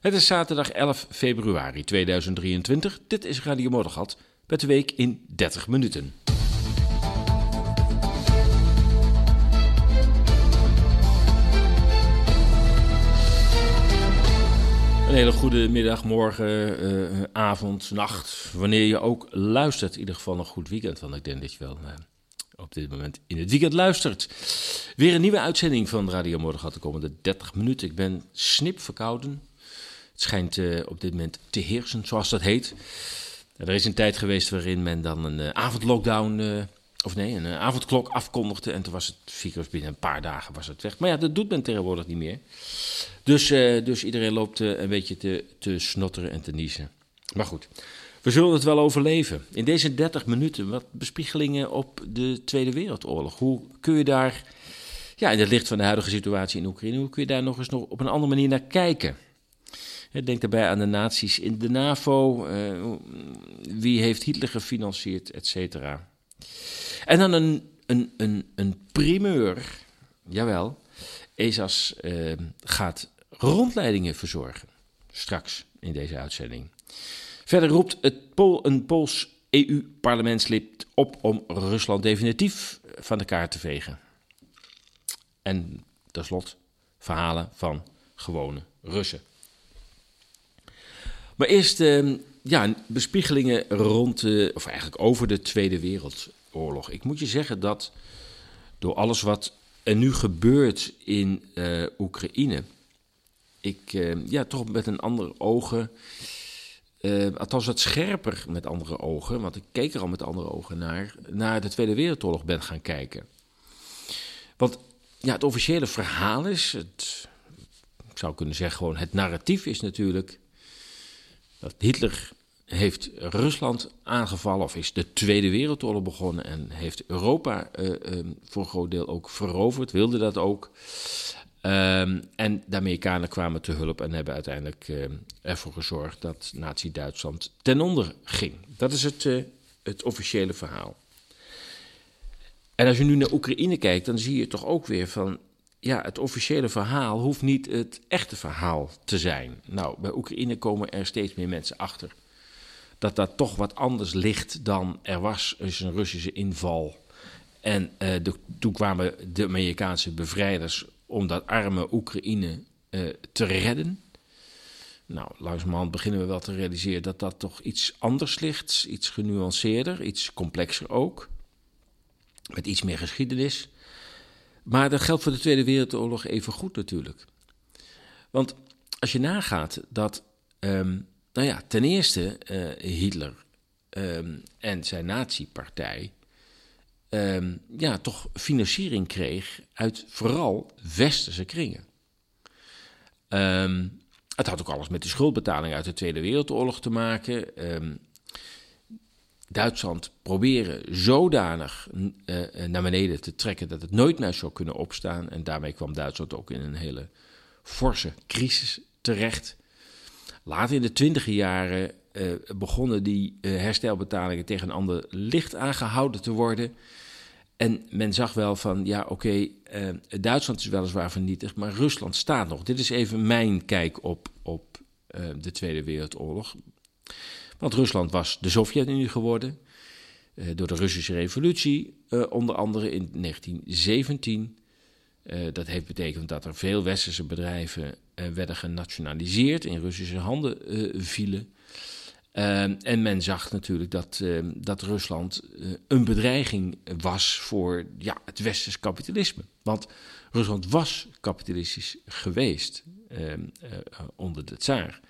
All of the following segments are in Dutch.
Het is zaterdag 11 februari 2023. Dit is Radio Morgengat met de week in 30 minuten. Een hele goede middag, morgen, avond, nacht. Wanneer je ook luistert, in ieder geval een goed weekend. Want ik denk dat je wel op dit moment in het weekend luistert. Weer een nieuwe uitzending van Radio Morgengat de komende 30 minuten. Ik ben snipverkouden. Het schijnt op dit moment te heersen, zoals dat heet. Er is een tijd geweest waarin men dan een avondklok afkondigde. En toen was het virus binnen een paar dagen was het weg. Maar ja, dat doet men tegenwoordig niet meer. Dus iedereen loopt een beetje te snotteren en te niezen. Maar goed, we zullen het wel overleven. In deze 30 minuten wat bespiegelingen op de Tweede Wereldoorlog. Hoe kun je daar, in het licht van de huidige situatie in Oekraïne, hoe kun je daar nog eens op een andere manier naar kijken? Denk daarbij aan de nazi's in de NAVO, wie heeft Hitler gefinancierd, et cetera. En dan een primeur, jawel, ESAS gaat rondleidingen verzorgen, straks in deze uitzending. Verder roept een Pools EU-parlementslid op om Rusland definitief van de kaart te vegen. En tenslotte verhalen van gewone Russen. Maar eerst bespiegelingen over de Tweede Wereldoorlog. Ik moet je zeggen dat door alles wat er nu gebeurt in Oekraïne, ik toch met een andere ogen, althans wat scherper met andere ogen, want ik keek er al met andere ogen naar de Tweede Wereldoorlog ben gaan kijken. Want het officiële verhaal is, ik zou kunnen zeggen gewoon het narratief is natuurlijk, dat Hitler heeft Rusland aangevallen, of is de Tweede Wereldoorlog begonnen en heeft Europa voor een groot deel ook veroverd, wilde dat ook. En de Amerikanen kwamen te hulp en hebben uiteindelijk ervoor gezorgd dat Nazi-Duitsland ten onder ging. Dat is het officiële verhaal. En als je nu naar Oekraïne kijkt, dan zie je toch ook weer van, het officiële verhaal hoeft niet het echte verhaal te zijn. Nou, bij Oekraïne komen er steeds meer mensen achter dat dat toch wat anders ligt dan er was. Er is een Russische inval. En toen kwamen de Amerikaanse bevrijders om dat arme Oekraïne te redden. Nou, langzamerhand beginnen we wel te realiseren dat dat toch iets anders ligt. Iets genuanceerder, iets complexer ook. Met iets meer geschiedenis. Maar dat geldt voor de Tweede Wereldoorlog even goed natuurlijk. Want als je nagaat dat, ten eerste Hitler en zijn nazi-partij toch financiering kreeg uit vooral westerse kringen. Het had ook alles met de schuldbetaling uit de Tweede Wereldoorlog te maken. Duitsland proberen zodanig naar beneden te trekken dat het nooit meer zou kunnen opstaan. En daarmee kwam Duitsland ook in een hele forse crisis terecht. Later in de 20e jaren begonnen die herstelbetalingen tegen een ander licht aangehouden te worden. En men zag wel van, Duitsland is weliswaar vernietigd, maar Rusland staat nog. Dit is even mijn kijk op de Tweede Wereldoorlog. Want Rusland was de Sovjet-Unie geworden, door de Russische revolutie, onder andere in 1917. Dat heeft betekend dat er veel westerse bedrijven werden genationaliseerd, in Russische handen vielen. En men zag natuurlijk dat Rusland een bedreiging was voor het westers kapitalisme. Want Rusland was kapitalistisch geweest onder de tsaar.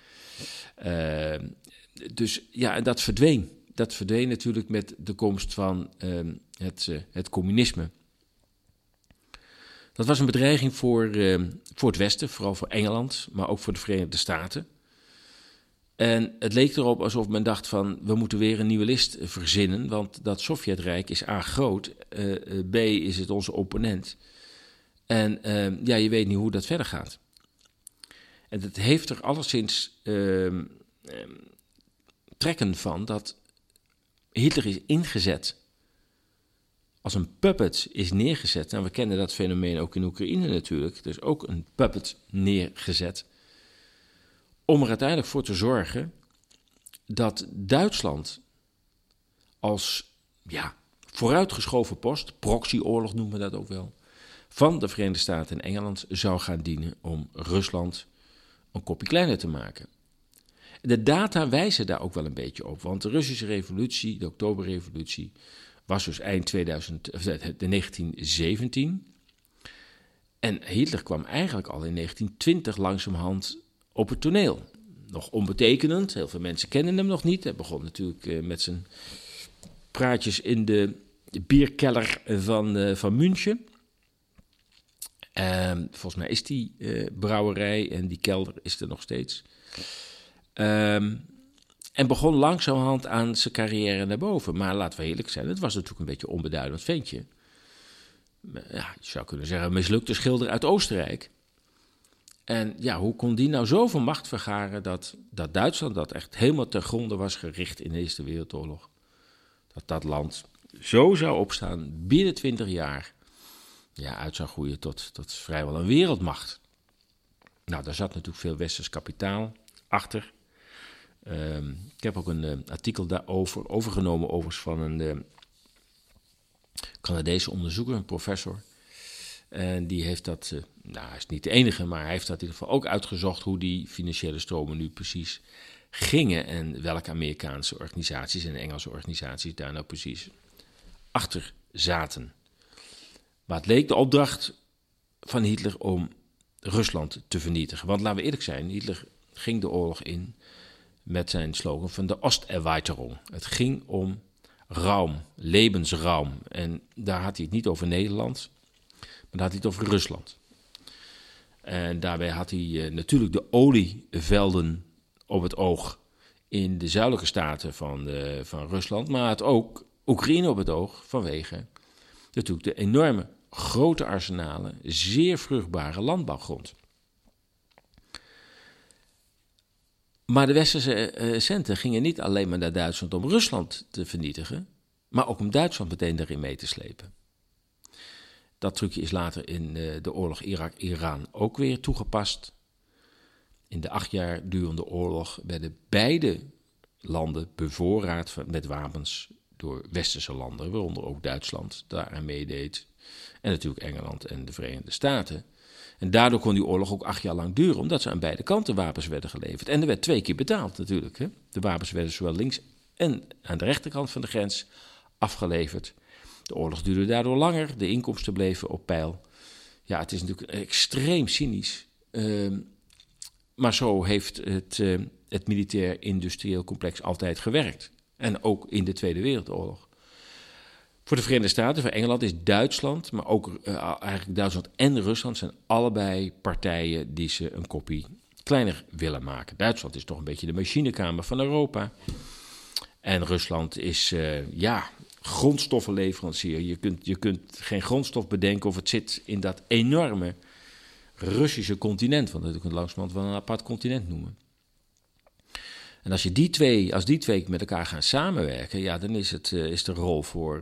Dus dat verdween. Dat verdween natuurlijk met de komst van het communisme. Dat was een bedreiging voor het Westen, vooral voor Engeland, maar ook voor de Verenigde Staten. En het leek erop alsof men dacht van, we moeten weer een nieuwe list verzinnen, want dat Sovjetrijk is A groot, B is het onze opponent. En je weet niet hoe dat verder gaat. En dat heeft er alleszins trekken van dat Hitler is ingezet, als een puppet is neergezet. Nou, we kennen dat fenomeen ook in Oekraïne natuurlijk, dus ook een puppet neergezet om er uiteindelijk voor te zorgen dat Duitsland als vooruitgeschoven post, proxyoorlog noemen we dat ook wel, van de Verenigde Staten en Engeland zou gaan dienen om Rusland een kopje kleiner te maken. De data wijzen daar ook wel een beetje op, want de Russische revolutie, de Oktoberrevolutie, was dus eind 1917. En Hitler kwam eigenlijk al in 1920 langzamerhand op het toneel. Nog onbetekenend, heel veel mensen kennen hem nog niet. Hij begon natuurlijk met zijn praatjes in de bierkeller van München. Volgens mij is die brouwerij en die kelder is er nog steeds. En begon langzamerhand aan zijn carrière naar boven. Maar laten we eerlijk zijn, het was natuurlijk een beetje een onbeduidend ventje. Ja, je zou kunnen zeggen, een mislukte schilder uit Oostenrijk. En ja, hoe kon die nou zoveel macht vergaren dat Duitsland, dat echt helemaal ten gronde was gericht in de Eerste Wereldoorlog, dat land zo zou opstaan binnen 20 jaar... uit zou groeien tot vrijwel een wereldmacht. Nou, daar zat natuurlijk veel westers kapitaal achter. Ik heb ook een artikel daarover, overgenomen overigens van een Canadese onderzoeker, een professor. En die heeft dat, hij is niet de enige, maar hij heeft dat in ieder geval ook uitgezocht hoe die financiële stromen nu precies gingen en welke Amerikaanse organisaties en Engelse organisaties daar nou precies achter zaten. Maar het leek de opdracht van Hitler om Rusland te vernietigen. Want laten we eerlijk zijn, Hitler ging de oorlog in met zijn slogan van de Osterwijterung. Het ging om Raum, Lebensraum. En daar had hij het niet over Nederland, maar daar had hij het over Rusland. En daarbij had hij natuurlijk de olievelden op het oog in de zuidelijke staten van Rusland, maar had ook Oekraïne op het oog vanwege natuurlijk de enorme grote arsenalen, zeer vruchtbare landbouwgrond. Maar de westerse centen gingen niet alleen maar naar Duitsland om Rusland te vernietigen, maar ook om Duitsland meteen daarin mee te slepen. Dat trucje is later in de oorlog Irak-Iran ook weer toegepast. In de 8 jaar durende oorlog werden beide landen bevoorraad met wapens door westerse landen, waaronder ook Duitsland daaraan meedeed. En natuurlijk Engeland en de Verenigde Staten. En daardoor kon die oorlog ook 8 jaar lang duren, omdat ze aan beide kanten wapens werden geleverd. En er werd 2 keer betaald natuurlijk. Hè? De wapens werden zowel links en aan de rechterkant van de grens afgeleverd. De oorlog duurde daardoor langer, de inkomsten bleven op peil. Ja, het is natuurlijk extreem cynisch. Maar zo heeft het militair-industrieel complex altijd gewerkt. En ook in de Tweede Wereldoorlog. Voor de Verenigde Staten, voor Engeland is Duitsland, maar ook eigenlijk Duitsland en Rusland zijn allebei partijen die ze een kopie kleiner willen maken. Duitsland is toch een beetje de machinekamer van Europa. En Rusland is, grondstoffenleverancier. Je kunt geen grondstof bedenken of het zit in dat enorme Russische continent. Want dat kun je langzamerhand wel een apart continent noemen. En als die twee met elkaar gaan samenwerken, dan is de rol voor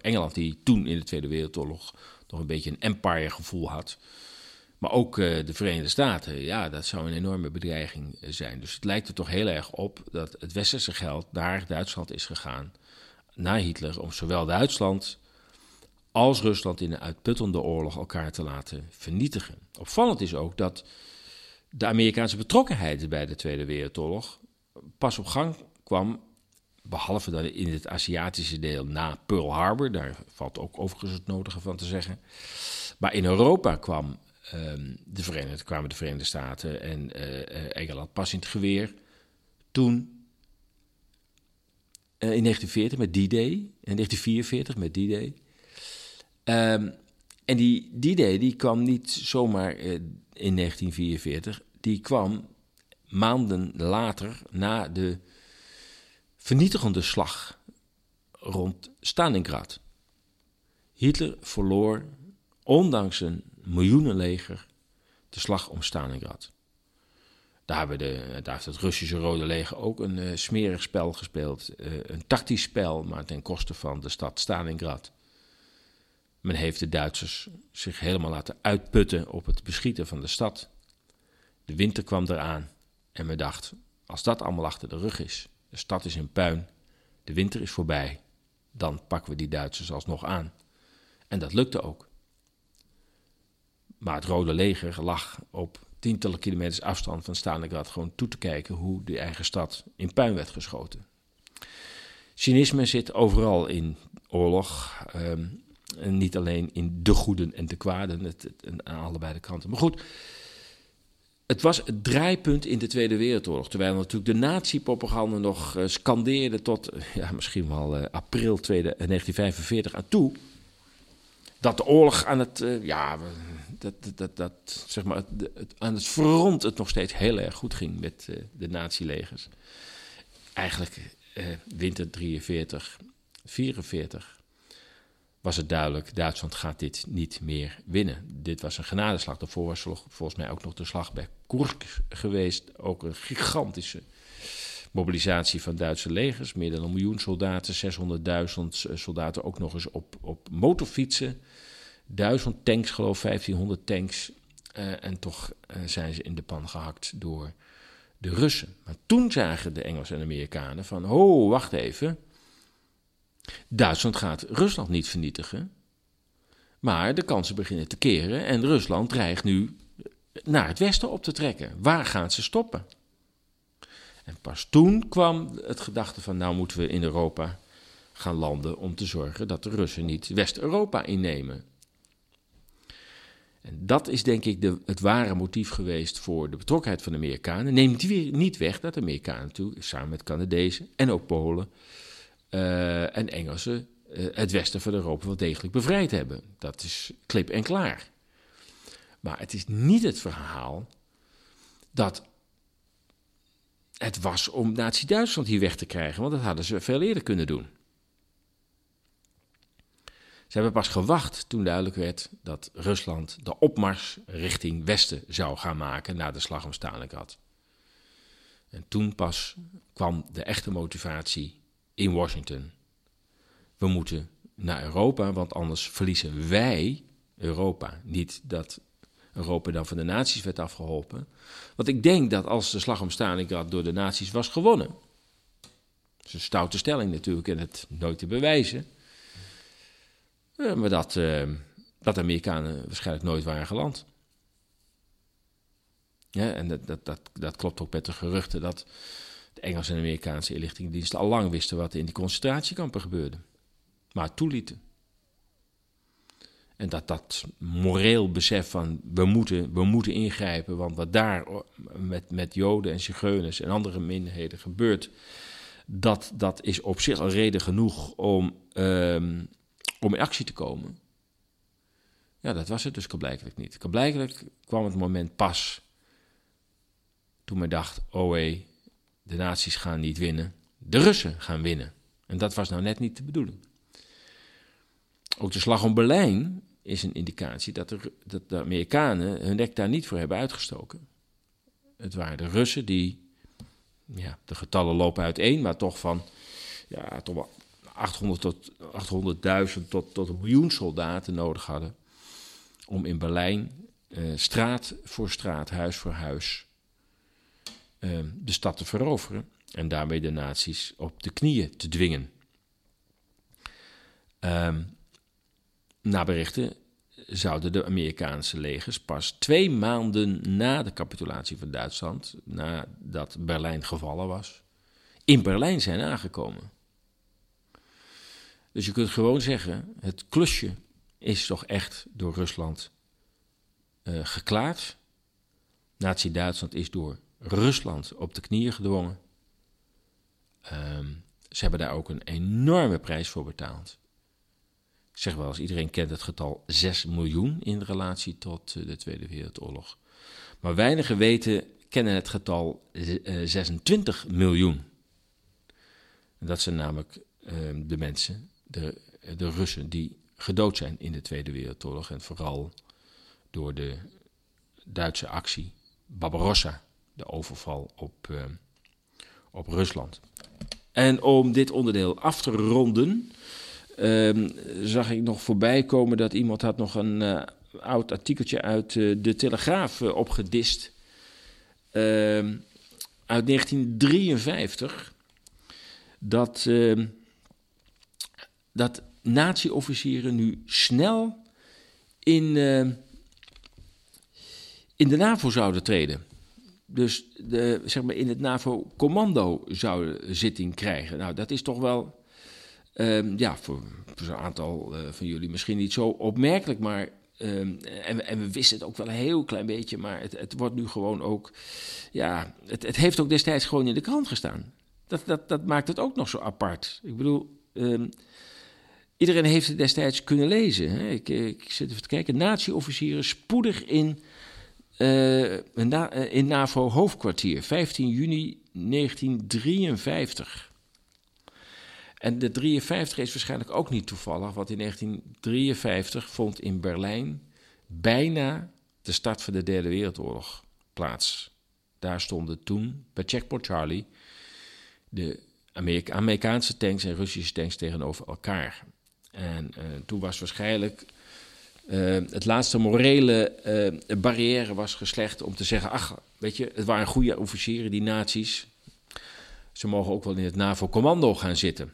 Engeland, die toen in de Tweede Wereldoorlog nog een beetje een empire gevoel had. Maar ook de Verenigde Staten, dat zou een enorme bedreiging zijn. Dus het lijkt er toch heel erg op dat het westerse geld naar Duitsland is gegaan, naar Hitler, om zowel Duitsland als Rusland in een uitputtende oorlog elkaar te laten vernietigen. Opvallend is ook dat de Amerikaanse betrokkenheid bij de Tweede Wereldoorlog pas op gang kwam, behalve dan in het Aziatische deel na Pearl Harbor, daar valt ook overigens het nodige van te zeggen. Maar in Europa kwamen de Verenigde Staten en Engeland pas in het geweer toen in 1940 met D-Day, in 1944 met D-Day. En die D-Day die kwam niet zomaar in 1944, die kwam maanden later na de vernietigende slag rond Stalingrad. Hitler verloor, ondanks een miljoenenleger, de slag om Stalingrad. Daar heeft het Russische Rode Leger ook een smerig spel gespeeld, een tactisch spel, maar ten koste van de stad Stalingrad. Men heeft de Duitsers zich helemaal laten uitputten op het beschieten van de stad. De winter kwam eraan En we dachten, als dat allemaal achter de rug is, de stad is in puin, de winter is voorbij, dan pakken we die Duitsers alsnog aan. En dat lukte ook. Maar het Rode Leger lag op tientallen kilometers afstand van Stalingrad gewoon toe te kijken hoe de eigen stad in puin werd geschoten. Cynisme zit overal in oorlog. En niet alleen in de goeden en de kwaden, aan allebei de kanten. Maar goed, het was het draaipunt in de Tweede Wereldoorlog. Terwijl natuurlijk de nazi-propaganda nog scandeerde tot misschien wel april 1945 aan toe. Dat de oorlog aan het, zeg maar, aan het front het nog steeds heel erg goed ging met de nazi-legers. Eigenlijk winter 43, 44 was het duidelijk, Duitsland gaat dit niet meer winnen. Dit was een genadeslag. Daarvoor was volgens mij ook nog de slag bij Kursk geweest. Ook een gigantische mobilisatie van Duitse legers. Meer dan 1 miljoen soldaten, 600.000 soldaten ook nog eens op motorfietsen. 1000 tanks geloof ik, 1500 tanks. En toch zijn ze in de pan gehakt door de Russen. Maar toen zagen de Engelsen en Amerikanen van, wacht even. Duitsland gaat Rusland niet vernietigen, maar de kansen beginnen te keren en Rusland dreigt nu naar het westen op te trekken. Waar gaan ze stoppen? En pas toen kwam het gedachte van, moeten we in Europa gaan landen om te zorgen dat de Russen niet West-Europa innemen. En dat is denk ik het ware motief geweest voor de betrokkenheid van de Amerikanen. Neemt niet weg dat de Amerikanen natuurlijk, samen met Canadezen en ook Polen, en Engelsen het westen van Europa wel degelijk bevrijd hebben. Dat is klip en klaar. Maar het is niet het verhaal dat het was om Nazi-Duitsland hier weg te krijgen, want dat hadden ze veel eerder kunnen doen. Ze hebben pas gewacht toen duidelijk werd dat Rusland de opmars richting westen zou gaan maken na de slag om Stalingrad. En toen pas kwam de echte motivatie in Washington. We moeten naar Europa, want anders verliezen wij Europa. Niet dat Europa dan van de nazi's werd afgeholpen. Want ik denk dat als de slag om Stalingrad door de nazi's was gewonnen. Dat is een stoute stelling natuurlijk en het nooit te bewijzen. Maar dat de Amerikanen waarschijnlijk nooit waren geland. Ja, en dat klopt ook met de geruchten dat de Engelse en Amerikaanse inlichtingendiensten al lang wisten wat in die concentratiekampen gebeurde. Maar het toelieten. En dat moreel besef van we moeten ingrijpen, want wat daar met Joden en Zigeuners en andere minderheden gebeurt, dat is op zich al reden genoeg om in actie te komen. Ja, dat was het dus blijkbaar niet. Blijkbaar kwam het moment pas toen men dacht, de nazi's gaan niet winnen, de Russen gaan winnen. En dat was nou net niet de bedoeling. Ook de slag om Berlijn is een indicatie dat de Amerikanen hun nek daar niet voor hebben uitgestoken. Het waren de Russen die, de getallen lopen uiteen, maar toch van, toch wel 800.000 tot 1 miljoen soldaten nodig hadden om in Berlijn straat voor straat, huis voor huis, de stad te veroveren en daarmee de nazi's op de knieën te dwingen. Na berichten zouden de Amerikaanse legers pas 2 maanden na de capitulatie van Duitsland, nadat Berlijn gevallen was, in Berlijn zijn aangekomen. Dus je kunt gewoon zeggen, het klusje is toch echt door Rusland geklaard. Nazi-Duitsland is door Rusland op de knieën gedwongen. Ze hebben daar ook een enorme prijs voor betaald. Ik zeg wel eens, iedereen kent het getal 6 miljoen in relatie tot de Tweede Wereldoorlog. Maar weinigen kennen het getal 26 miljoen. En dat zijn namelijk de mensen, de Russen, die gedood zijn in de Tweede Wereldoorlog. En vooral door de Duitse actie Barbarossa. De overval op Rusland. En om dit onderdeel af te ronden, zag ik nog voorbij komen dat iemand had nog een oud artikeltje uit de Telegraaf opgedist. uit 1953 dat nazi-officieren nu snel in de NAVO zouden treden. Dus zeg maar in het NAVO-commando zouden zitting krijgen. Nou, dat is toch wel, voor zo'n aantal van jullie misschien niet zo opmerkelijk, maar en we wisten het ook wel een heel klein beetje, maar het wordt nu gewoon ook, ja, het heeft ook destijds gewoon in de krant gestaan. Dat maakt het ook nog zo apart. Ik bedoel, iedereen heeft het destijds kunnen lezen. Hè? Ik zit even te kijken, nazi-officieren spoedig in NAVO-hoofdkwartier, 15 juni 1953. En de 53 is waarschijnlijk ook niet toevallig, want in 1953 vond in Berlijn bijna de start van de Derde Wereldoorlog plaats. Daar stonden toen, bij Checkpoint Charlie, de Amerikaanse tanks en Russische tanks tegenover elkaar. En toen was waarschijnlijk het laatste morele barrière was geslecht om te zeggen, ach, weet je, het waren goede officieren, die nazi's. Ze mogen ook wel in het NAVO-commando gaan zitten.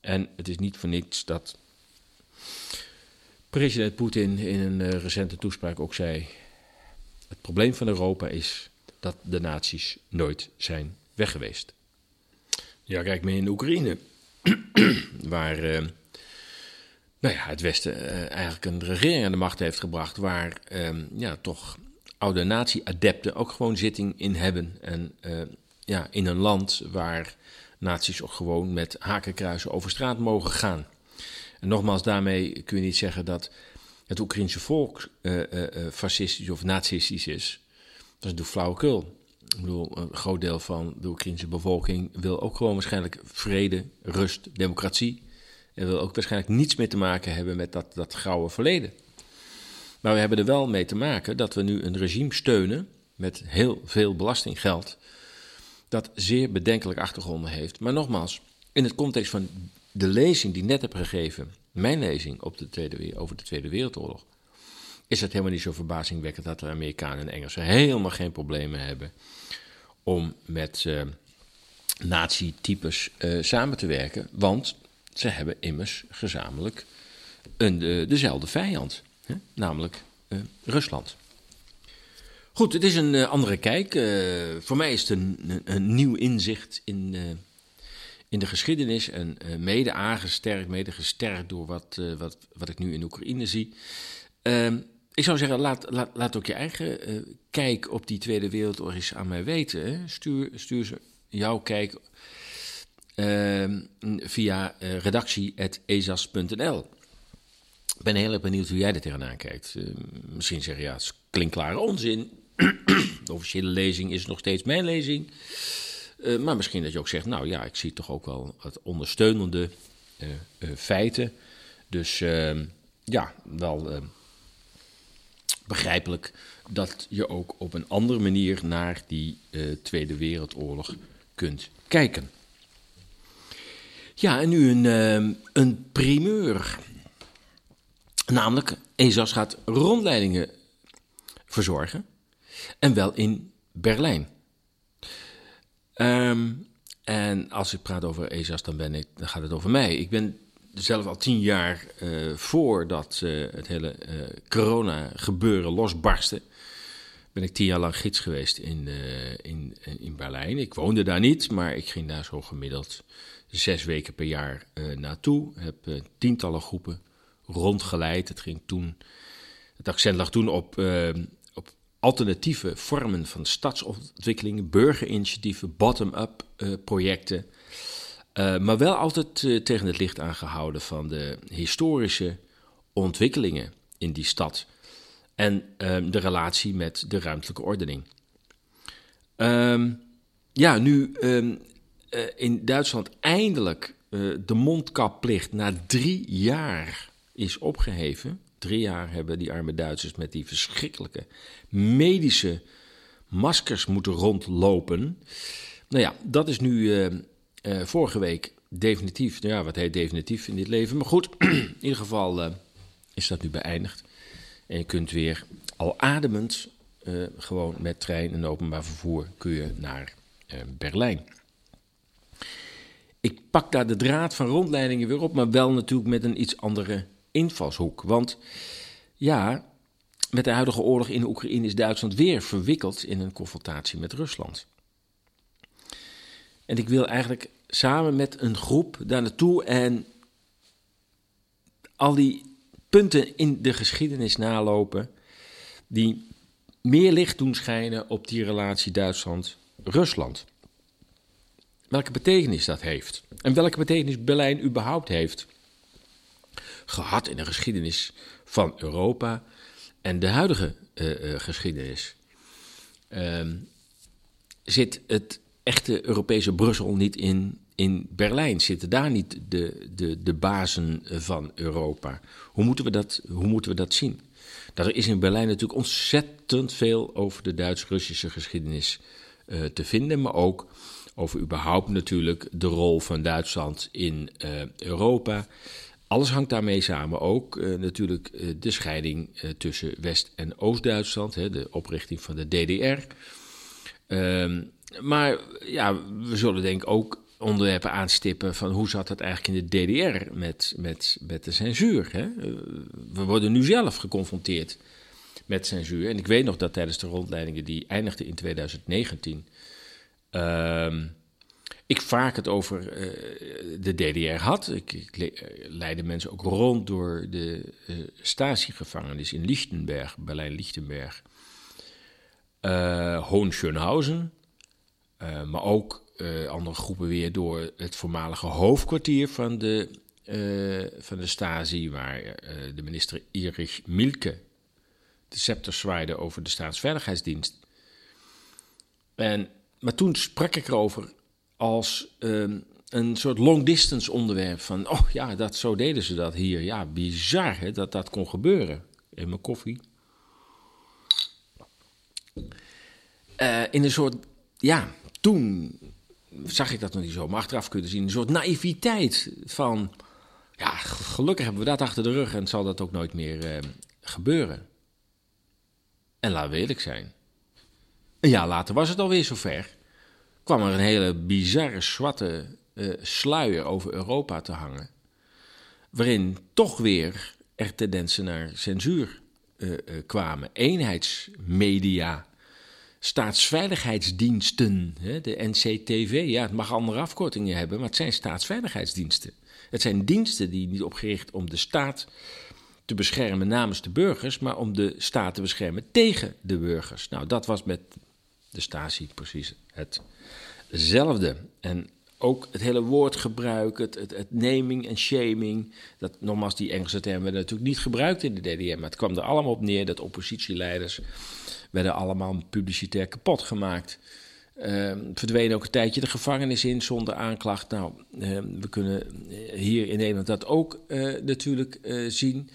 En het is niet voor niks dat president Poetin in een recente toespraak ook zei, het probleem van Europa is dat de nazi's nooit zijn weg geweest. Ja, kijk maar in Oekraïne, waar het Westen eigenlijk een regering aan de macht heeft gebracht, waar toch oude nazi-adepten ook gewoon zitting in hebben. En in een land waar nazi's ook gewoon met hakenkruisen over straat mogen gaan. En nogmaals, daarmee kun je niet zeggen dat het Oekraïense volk fascistisch of nazistisch is. Dat is natuurlijk flauwekul. Ik bedoel, een groot deel van de Oekraïense bevolking wil ook gewoon waarschijnlijk vrede, rust, democratie. En wil ook waarschijnlijk niets meer te maken hebben met dat grauwe verleden. Maar we hebben er wel mee te maken dat we nu een regime steunen met heel veel belastinggeld, dat zeer bedenkelijk achtergronden heeft. Maar nogmaals, in het context van de lezing die ik net heb gegeven, mijn lezing over de Tweede Wereldoorlog, is het helemaal niet zo verbazingwekkend dat de Amerikanen en Engelsen helemaal geen problemen hebben om met nazi-types samen te werken. Want ze hebben immers gezamenlijk dezelfde vijand, hè? Namelijk Rusland. Goed, het is een andere kijk. Voor mij is het een nieuw inzicht in de geschiedenis. En mede gesterkt door wat ik nu in Oekraïne zie. Ik zou zeggen, laat ook je eigen kijk op die Tweede Wereldoorlog eens aan mij weten. Hè? Stuur jouw kijk via redactie@esas.nl. Ik ben heel erg benieuwd hoe jij er tegenaan kijkt. Misschien zeg je, ja, het is klinkklare onzin. De officiële lezing is nog steeds mijn lezing. Maar misschien dat je ook zegt, nou ja, ik zie toch ook wel het ondersteunende feiten. Dus wel begrijpelijk dat je ook op een andere manier naar die Tweede Wereldoorlog kunt kijken. Ja, en nu een primeur. Namelijk, ESAS gaat rondleidingen verzorgen. En wel in Berlijn. En als ik praat over ESAS, dan gaat het over mij. Ik ben zelf al 10 jaar voordat het hele corona gebeuren losbarstte, ben ik 10 jaar lang gids geweest in Berlijn. Ik woonde daar niet, maar ik ging daar zo gemiddeld 6 weken per jaar naartoe. Ik heb tientallen groepen rondgeleid. Het accent lag toen op alternatieve vormen van stadsontwikkeling, burgerinitiatieven, bottom-up projecten. Maar wel altijd tegen het licht aangehouden van de historische ontwikkelingen in die stad en de relatie met de ruimtelijke ordening. Nu in Duitsland eindelijk de mondkapplicht na 3 jaar... is opgeheven. 3 jaar hebben die arme Duitsers met die verschrikkelijke medische maskers moeten rondlopen. Nou ja, dat is nu vorige week definitief. Nou ja, wat heet definitief in dit leven? Maar goed, in ieder geval is dat nu beëindigd. En je kunt weer al ademend gewoon met trein en openbaar vervoer kun je naar Berlijn. Ik pak daar de draad van rondleidingen weer op, maar wel natuurlijk met een iets andere invalshoek. Want ja, met de huidige oorlog in Oekraïne is Duitsland weer verwikkeld in een confrontatie met Rusland. En ik wil eigenlijk samen met een groep daar naartoe en al die punten in de geschiedenis nalopen die meer licht doen schijnen op die relatie Duitsland-Rusland. Welke betekenis dat heeft en welke betekenis Berlijn überhaupt heeft gehad in de geschiedenis van Europa en de huidige geschiedenis. Zit het echte Europese Brussel niet in Berlijn? Zitten daar niet de bazen van Europa? Hoe moeten we dat zien? Daar is in Berlijn natuurlijk ontzettend veel over de Duits-Russische geschiedenis te vinden, maar ook over überhaupt natuurlijk de rol van Duitsland in Europa. Alles hangt daarmee samen, ook natuurlijk de scheiding tussen West- en Oost-Duitsland, hè, de oprichting van de DDR. Maar ja, we zullen denk ik ook onderwerpen aanstippen van hoe zat dat eigenlijk in de DDR met de censuur. Hè? We worden nu zelf geconfronteerd met censuur. En ik weet nog dat tijdens de rondleidingen, die eindigden in 2019... ik vaak het over de DDR had. Ik leidde mensen ook rond door de Stasi-gevangenis in Lichtenberg, Berlijn-Lichtenberg. Hohenschönhausen, maar ook andere groepen weer door het voormalige hoofdkwartier van de Stasi, waar de minister Erich Mielke de scepter zwaaide over de staatsveiligheidsdienst. Maar toen sprak ik erover als een soort long-distance onderwerp van, oh ja, zo deden ze dat hier. Ja, bizar hè, dat kon gebeuren. In mijn koffie. In een soort, ja, toen zag ik dat nog niet zo, maar achteraf kun je zien, een soort naïviteit van, ja, gelukkig hebben we dat achter de rug en zal dat ook nooit meer gebeuren. En laten we eerlijk zijn. Een jaar later was het alweer zover. Kwam er een hele bizarre zwarte sluier over Europa te hangen. Waarin toch weer er tendensen naar censuur kwamen. Eenheidsmedia, staatsveiligheidsdiensten, hè, de NCTV. Ja, het mag andere afkortingen hebben, maar het zijn staatsveiligheidsdiensten. Het zijn diensten die niet opgericht om de staat te beschermen namens de burgers, maar om de staat te beschermen tegen de burgers. Nou, dat was met de Stasi precies hetzelfde. En ook het hele woordgebruik, het naming en shaming. Dat, nogmaals, die Engelse termen werden natuurlijk niet gebruikt in de DDR. Maar het kwam er allemaal op neer dat oppositieleiders werden allemaal publicitair kapot gemaakt. Verdwenen ook een tijdje de gevangenis in zonder aanklacht. Nou, we kunnen hier in Nederland dat ook natuurlijk zien.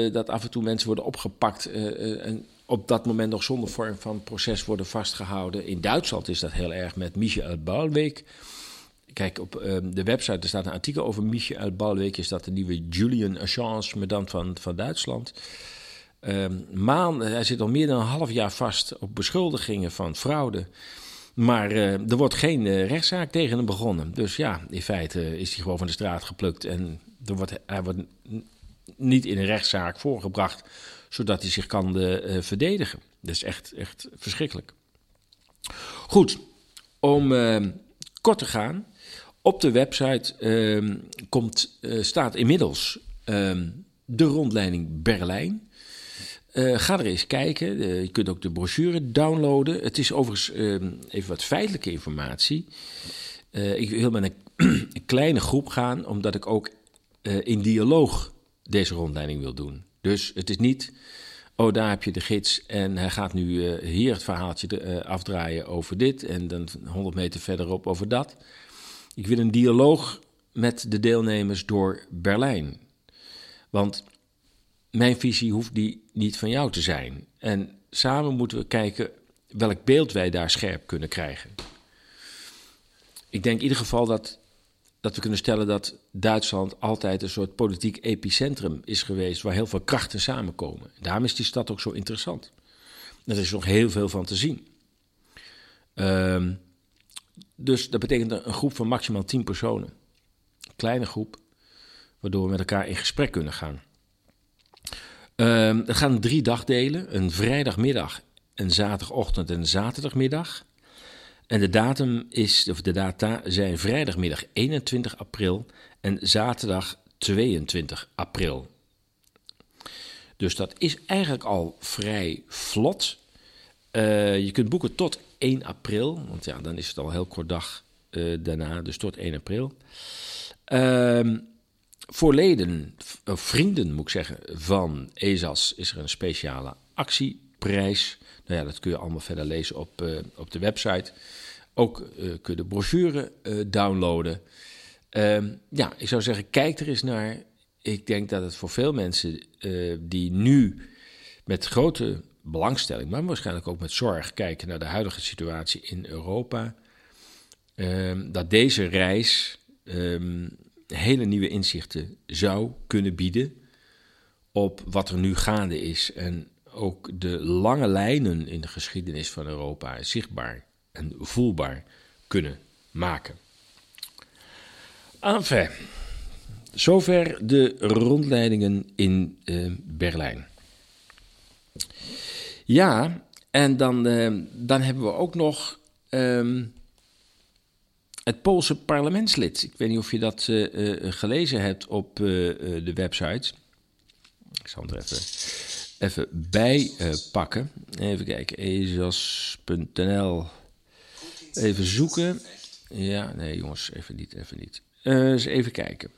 Dat af en toe mensen worden opgepakt en op dat moment nog zonder vorm van proces worden vastgehouden. In Duitsland is dat heel erg met Michael Ballweg. Kijk, op de website er staat een artikel over Michael Ballweg. Is dat de nieuwe Julian Assange, maar dan van Duitsland. Hij zit al meer dan een half jaar vast op beschuldigingen van fraude. Maar er wordt geen rechtszaak tegen hem begonnen. Dus ja, in feite is hij gewoon van de straat geplukt. En hij wordt niet in een rechtszaak voorgebracht, zodat hij zich kan verdedigen. Dat is echt, echt verschrikkelijk. Goed, om kort te gaan. Op de website staat inmiddels de rondleiding Berlijn. Ga er eens kijken. Je kunt ook de brochure downloaden. Het is overigens even wat feitelijke informatie. Ik wil met een kleine groep gaan, omdat ik ook in dialoog deze rondleiding wil doen. Dus het is niet, oh daar heb je de gids en hij gaat nu hier het verhaaltje afdraaien over dit en dan 100 meter verderop over dat. Ik wil een dialoog met de deelnemers door Berlijn. Want mijn visie hoeft die niet van jou te zijn. En samen moeten we kijken welk beeld wij daar scherp kunnen krijgen. Ik denk in ieder geval dat we kunnen stellen dat Duitsland altijd een soort politiek epicentrum is geweest waar heel veel krachten samenkomen. Daarom is die stad ook zo interessant. Er is nog heel veel van te zien. Dus dat betekent een groep van maximaal 10 personen. Een kleine groep, waardoor we met elkaar in gesprek kunnen gaan. Het gaan 3 dagdelen, een vrijdagmiddag, een zaterdagochtend en een zaterdagmiddag. En de datum is, of de data zijn vrijdagmiddag 21 april en zaterdag 22 april. Dus dat is eigenlijk al vrij vlot. Je kunt boeken tot 1 april, want ja, dan is het al een heel kort dag daarna, dus tot 1 april. Voor leden, of vrienden moet ik zeggen, van ESAS is er een speciale actieprijs. Nou ja, dat kun je allemaal verder lezen op de website. Ook kun je de brochure downloaden. Ja, ik zou zeggen, kijk er eens naar. Ik denk dat het voor veel mensen die nu met grote belangstelling, maar waarschijnlijk ook met zorg kijken naar de huidige situatie in Europa, dat deze reis hele nieuwe inzichten zou kunnen bieden op wat er nu gaande is. En ook de lange lijnen in de geschiedenis van Europa zichtbaar en voelbaar kunnen maken. Enfin, zover de rondleidingen in Berlijn. Ja, en dan hebben we ook nog het Poolse parlementslid. Ik weet niet of je dat gelezen hebt op de website. Ik zal het er even bij pakken. Even kijken, esas.nl. Even zoeken. Ja, nee jongens, even niet. Eens even kijken.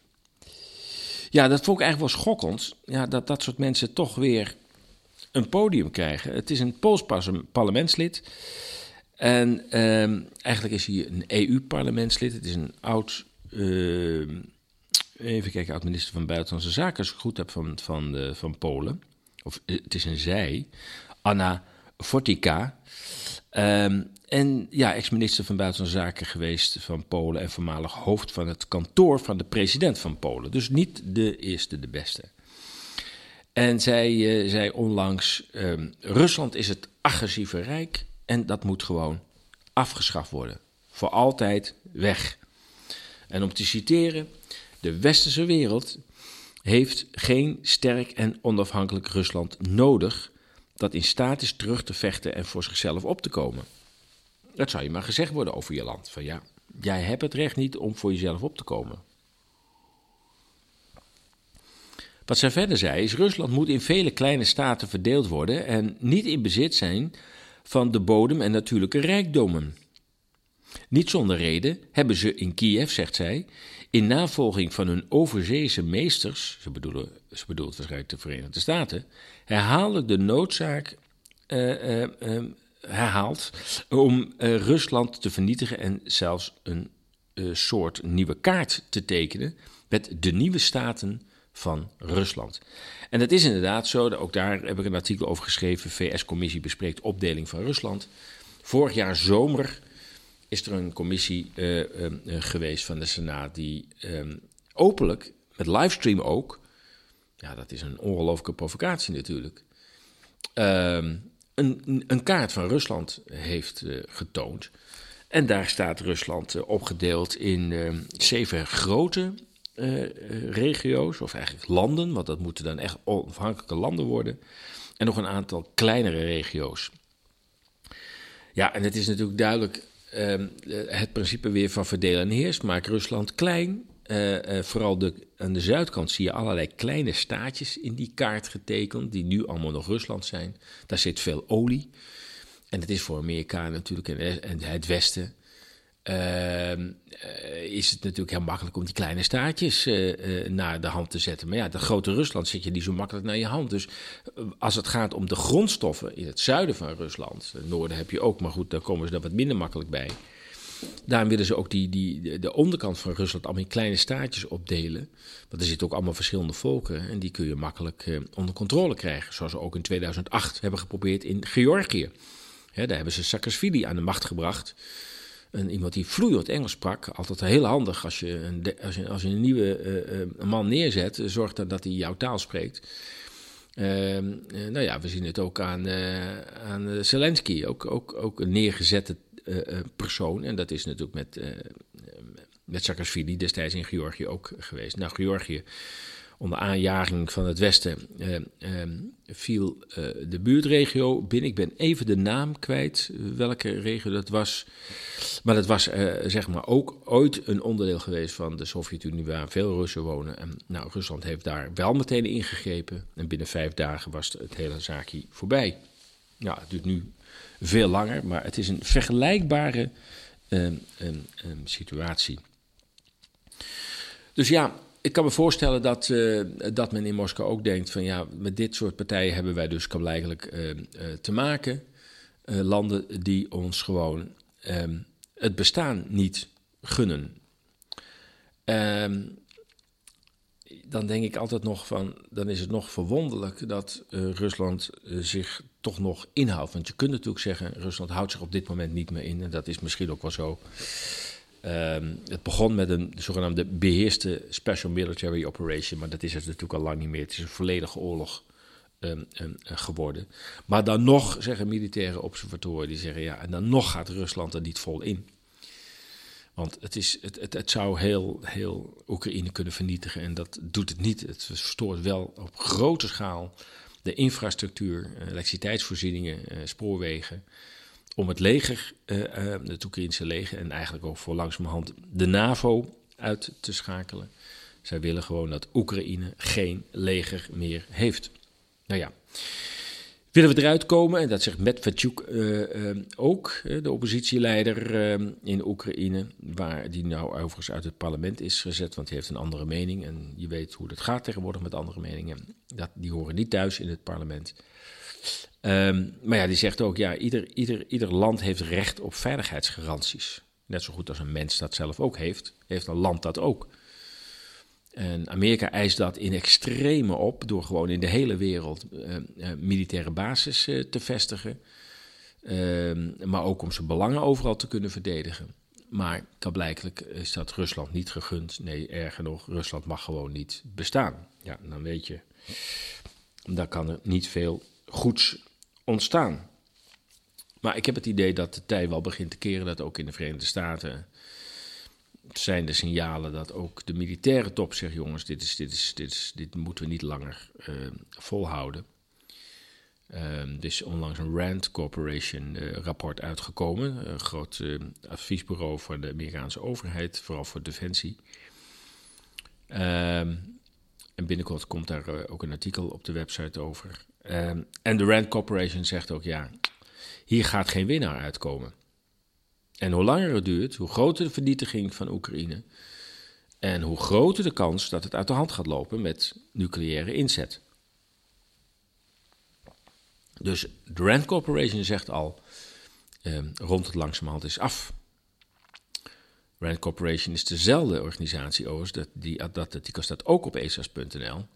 Ja, dat vond ik eigenlijk wel schokkend. Ja, dat dat soort mensen toch weer een podium krijgen. Het is een Pools parlementslid. En eigenlijk is hij een EU-parlementslid. Het is een oud, oud-minister van Buitenlandse Zaken, als ik het goed heb, van Polen. Of het is een zij, Anna Fortyka. En ja, ex-minister van Buitenlandse Zaken geweest van Polen en voormalig hoofd van het kantoor van de president van Polen. Dus niet de eerste, de beste. En zij zei onlangs, Rusland is het agressieve rijk en dat moet gewoon afgeschaft worden. Voor altijd weg. En om te citeren, de westerse wereld heeft geen sterk en onafhankelijk Rusland nodig dat in staat is terug te vechten en voor zichzelf op te komen. Dat zou je maar gezegd worden over je land. Van ja, jij hebt het recht niet om voor jezelf op te komen. Wat zij verder zei is, Rusland moet in vele kleine staten verdeeld worden en niet in bezit zijn van de bodem en natuurlijke rijkdommen. Niet zonder reden hebben ze in Kiev, zegt zij, in navolging van hun overzeese meesters, ze bedoelt waarschijnlijk de Verenigde Staten, herhaaldelijk de noodzaak herhaald om Rusland te vernietigen en zelfs een soort nieuwe kaart te tekenen met de nieuwe staten van Rusland. En dat is inderdaad zo, ook daar heb ik een artikel over geschreven, VS-commissie bespreekt opdeling van Rusland. Vorig jaar zomer is er een commissie geweest van de Senaat die openlijk, met livestream ook, ja dat is een ongelooflijke provocatie natuurlijk, een kaart van Rusland heeft getoond. En daar staat Rusland opgedeeld in 7 grote regio's, of eigenlijk landen, want dat moeten dan echt onafhankelijke landen worden. En nog een aantal kleinere regio's. Ja, en het is natuurlijk duidelijk het principe weer van verdelen en heerst. Maak Rusland klein. Vooral aan de zuidkant zie je allerlei kleine staatjes in die kaart getekend, die nu allemaal nog Rusland zijn. Daar zit veel olie. En dat is voor Amerika natuurlijk en het Westen. Is het natuurlijk heel makkelijk om die kleine staatjes naar de hand te zetten. Maar ja, dat grote Rusland zit je niet zo makkelijk naar je hand. Dus als het gaat om de grondstoffen in het zuiden van Rusland, het noorden heb je ook, maar goed, daar komen ze dan wat minder makkelijk bij. Daarom willen ze ook de onderkant van Rusland allemaal in kleine staatjes opdelen. Want er zitten ook allemaal verschillende volken en die kun je makkelijk onder controle krijgen. Zoals ze ook in 2008 hebben geprobeerd in Georgië. Ja, daar hebben ze Saakashvili aan de macht gebracht. En iemand die vloeiend Engels sprak, altijd heel handig als je een nieuwe man neerzet, zorg dan dat hij jouw taal spreekt. Nou ja, we zien het ook aan Zelensky, ook een neergezette persoon. En dat is natuurlijk met Saakashvili destijds in Georgië ook geweest. Nou, Georgië, onder aanjaging van het Westen, viel de buurtregio binnen. Ik ben even de naam kwijt, welke regio dat was. Maar dat was zeg maar ook ooit een onderdeel geweest van de Sovjet-Unie, waar veel Russen wonen. En nou, Rusland heeft daar wel meteen ingegrepen. En binnen 5 dagen was het hele zaakje voorbij. Nou, het duurt nu veel langer, maar het is een vergelijkbare situatie. Dus ja, ik kan me voorstellen dat men in Moskou ook denkt van ja, met dit soort partijen hebben wij dus blijkbaar te maken. Landen die ons gewoon het bestaan niet gunnen. Dan denk ik altijd nog van, dan is het nog verwonderlijk dat Rusland zich toch nog inhoudt. Want je kunt natuurlijk zeggen, Rusland houdt zich op dit moment niet meer in. En dat is misschien ook wel zo. Het begon met een zogenaamde beheerste special military operation. Maar dat is het natuurlijk al lang niet meer. Het is een volledige oorlog geworden. Maar dan nog, zeggen militaire observatoren, die zeggen ja, en dan nog gaat Rusland er niet vol in. Want het zou heel Oekraïne kunnen vernietigen en dat doet het niet. Het verstoort wel op grote schaal de infrastructuur, elektriciteitsvoorzieningen, spoorwegen, om het leger, het Oekraïense leger en eigenlijk ook voor langzamerhand de NAVO uit te schakelen. Zij willen gewoon dat Oekraïne geen leger meer heeft. Nou ja, willen we eruit komen, en dat zegt Medvedchuk ook, de oppositieleider in Oekraïne, waar die nou overigens uit het parlement is gezet, want die heeft een andere mening. En je weet hoe dat gaat tegenwoordig met andere meningen. Die horen niet thuis in het parlement. Maar ja, die zegt ook, ja, ieder land heeft recht op veiligheidsgaranties. Net zo goed als een mens dat zelf ook heeft, heeft een land dat ook. En Amerika eist dat in extreme op door gewoon in de hele wereld militaire bases te vestigen. Maar ook om zijn belangen overal te kunnen verdedigen. Maar blijkbaar is dat Rusland niet gegund. Nee, erger nog, Rusland mag gewoon niet bestaan. Ja, dan weet je, daar kan er niet veel goeds ontstaan. Maar ik heb het idee dat de tij wel begint te keren, dat ook in de Verenigde Staten zijn de signalen dat ook de militaire top zegt, jongens, dit moeten we niet langer volhouden. Er is onlangs een RAND Corporation rapport uitgekomen. Een groot adviesbureau voor de Amerikaanse overheid, vooral voor defensie. En binnenkort komt daar ook een artikel op de website over. En de RAND Corporation zegt ook, ja, hier gaat geen winnaar uitkomen. En hoe langer het duurt, hoe groter de vernietiging van Oekraïne en hoe groter de kans dat het uit de hand gaat lopen met nucleaire inzet. Dus de RAND Corporation zegt al, rond het langzamerhand is af. RAND Corporation is dezelfde organisatie, dat artikel staat ook op ESAS.nl,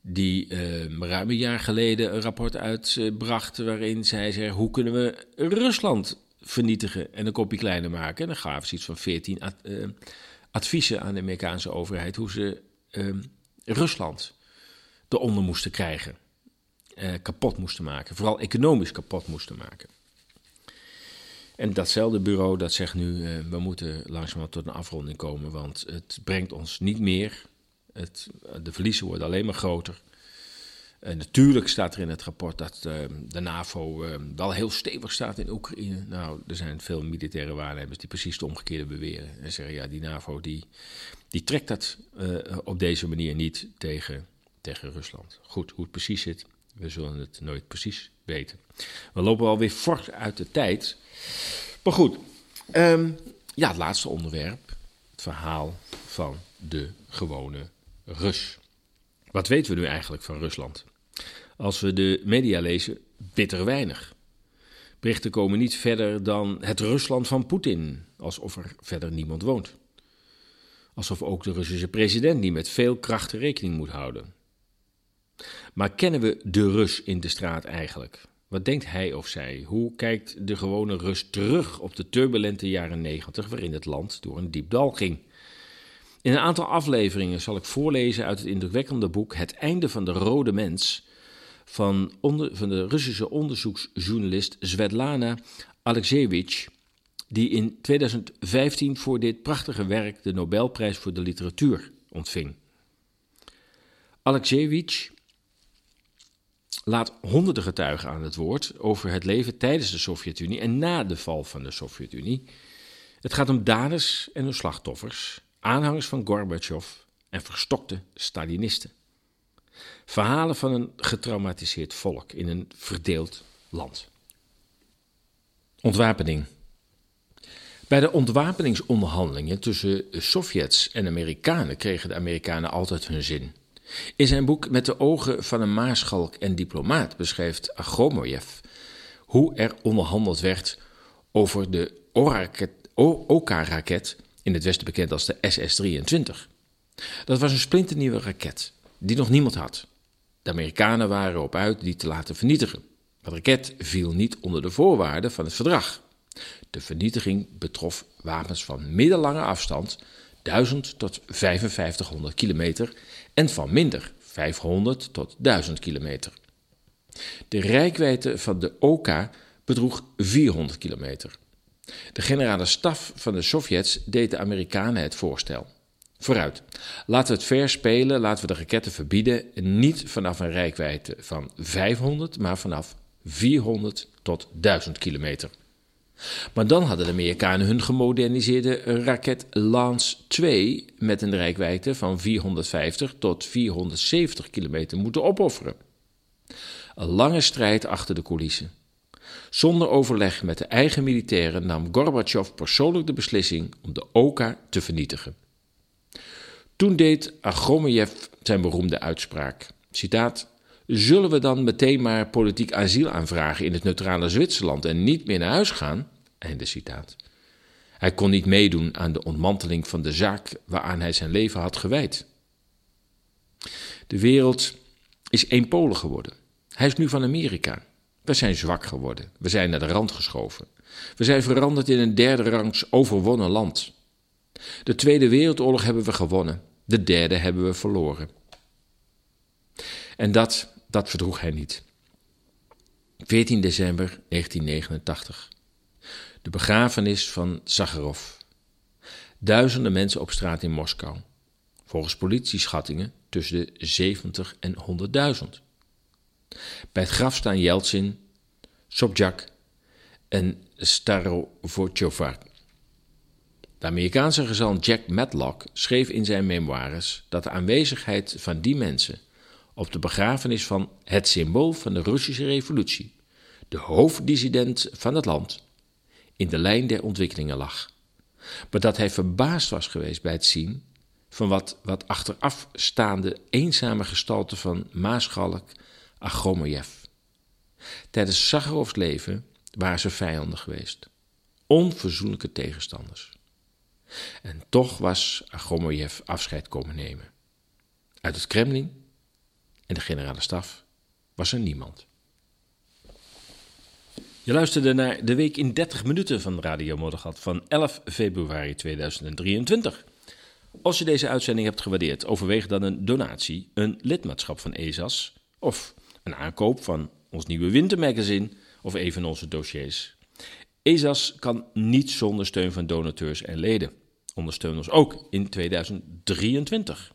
die ruim een jaar geleden een rapport uitbracht waarin zij zei, hoe kunnen we Rusland vernietigen en een kopje kleiner maken. En dan gaven ze iets van 14 adviezen aan de Amerikaanse overheid hoe ze Rusland eronder moesten krijgen. Kapot moesten maken. Vooral economisch kapot moesten maken. En datzelfde bureau dat zegt nu, we moeten langzamerhand tot een afronding komen, want het brengt ons niet meer. De verliezen worden alleen maar groter. Natuurlijk staat er in het rapport dat de NAVO wel heel stevig staat in Oekraïne. Nou, er zijn veel militaire waarnemers die precies het omgekeerde beweren. En zeggen, ja, die NAVO die trekt dat op deze manier niet tegen Rusland. Goed, hoe het precies zit, we zullen het nooit precies weten. We lopen alweer fors uit de tijd. Maar goed, ja, het laatste onderwerp. Het verhaal van de gewone Rus. Wat weten we nu eigenlijk van Rusland? Als we de media lezen, bitter weinig. Berichten komen niet verder dan het Rusland van Poetin, alsof er verder niemand woont. Alsof ook de Russische president die met veel kracht rekening moet houden. Maar kennen we de Rus in de straat eigenlijk? Wat denkt hij of zij? Hoe kijkt de gewone Rus terug op de turbulente jaren 90, waarin het land door een diep dal ging? In een aantal afleveringen zal ik voorlezen uit het indrukwekkende boek Het Einde van de Rode Mens van de Russische onderzoeksjournalist Svetlana Alexejewitsch, die in 2015 voor dit prachtige werk de Nobelprijs voor de literatuur ontving. Alexejewitsch laat honderden getuigen aan het woord over het leven tijdens de Sovjet-Unie en na de val van de Sovjet-Unie. Het gaat om daders en hun slachtoffers, aanhangers van Gorbatsjov en verstokte Stalinisten. Verhalen van een getraumatiseerd volk in een verdeeld land. Ontwapening. Bij de ontwapeningsonderhandelingen tussen Sovjets en Amerikanen kregen de Amerikanen altijd hun zin. In zijn boek Met de ogen van een maarschalk en diplomaat beschrijft Achromejev hoe er onderhandeld werd over de Oka-raket, in het Westen bekend als de SS-23. Dat was een splinternieuwe raket die nog niemand had. De Amerikanen waren erop uit die te laten vernietigen. Maar de raket viel niet onder de voorwaarden van het verdrag. De vernietiging betrof wapens van middellange afstand, 1000 tot 5500 kilometer, en van minder, 500 tot 1000 kilometer. De reikwijdte van de Oka bedroeg 400 kilometer. De generale staf van de Sovjets deed de Amerikanen het voorstel. Vooruit, laten we het ver spelen, laten we de raketten verbieden, niet vanaf een reikwijdte van 500, maar vanaf 400 tot 1000 kilometer. Maar dan hadden de Amerikanen hun gemoderniseerde raket Lance 2 met een reikwijdte van 450 tot 470 kilometer moeten opofferen. Een lange strijd achter de coulissen. Zonder overleg met de eigen militairen nam Gorbatsjov persoonlijk de beslissing om de Oka te vernietigen. Toen deed Achromejev zijn beroemde uitspraak. Citaat: zullen we dan meteen maar politiek asiel aanvragen in het neutrale Zwitserland en niet meer naar huis gaan? Einde citaat. Hij kon niet meedoen aan de ontmanteling van de zaak waaraan hij zijn leven had gewijd. De wereld is eenpolig geworden. Hij is nu van Amerika. We zijn zwak geworden. We zijn naar de rand geschoven. We zijn veranderd in een derde rangs overwonnen land. De Tweede Wereldoorlog hebben we gewonnen. De derde hebben we verloren. En dat verdroeg hij niet. 14 december 1989. De begrafenis van Sakharov. Duizenden mensen op straat in Moskou. Volgens politieschattingen tussen de 70 en 100.000. Bij het graf staan Jeltsin, Sobchak en Starovoytova. De Amerikaanse gezant Jack Matlock schreef in zijn memoires dat de aanwezigheid van die mensen op de begrafenis van het symbool van de Russische revolutie, de hoofddissident van het land, in de lijn der ontwikkelingen lag. Maar dat hij verbaasd was geweest bij het zien van wat achteraf staande eenzame gestalte van maarschalk Achromejev. Tijdens Sakharovs leven waren ze vijanden geweest. Onverzoenlijke tegenstanders. En toch was Achromejev afscheid komen nemen. Uit het Kremlin en de generale staf was er niemand. Je luisterde naar De Week in 30 Minuten van Radio Morgengat van 11 februari 2023. Als je deze uitzending hebt gewaardeerd, overweeg dan een donatie, een lidmaatschap van ESAS of een aankoop van ons nieuwe wintermagazine of een van onze dossiers. ESAS kan niet zonder steun van donateurs en leden. Ondersteun ons ook in 2023.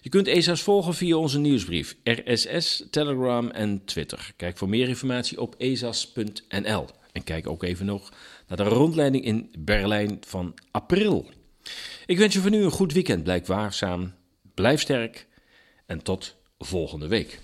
Je kunt ESAS volgen via onze nieuwsbrief, RSS, Telegram en Twitter. Kijk voor meer informatie op esas.nl. En kijk ook even nog naar de rondleiding in Berlijn van april. Ik wens je voor nu een goed weekend. Blijf waakzaam, blijf sterk en tot volgende week.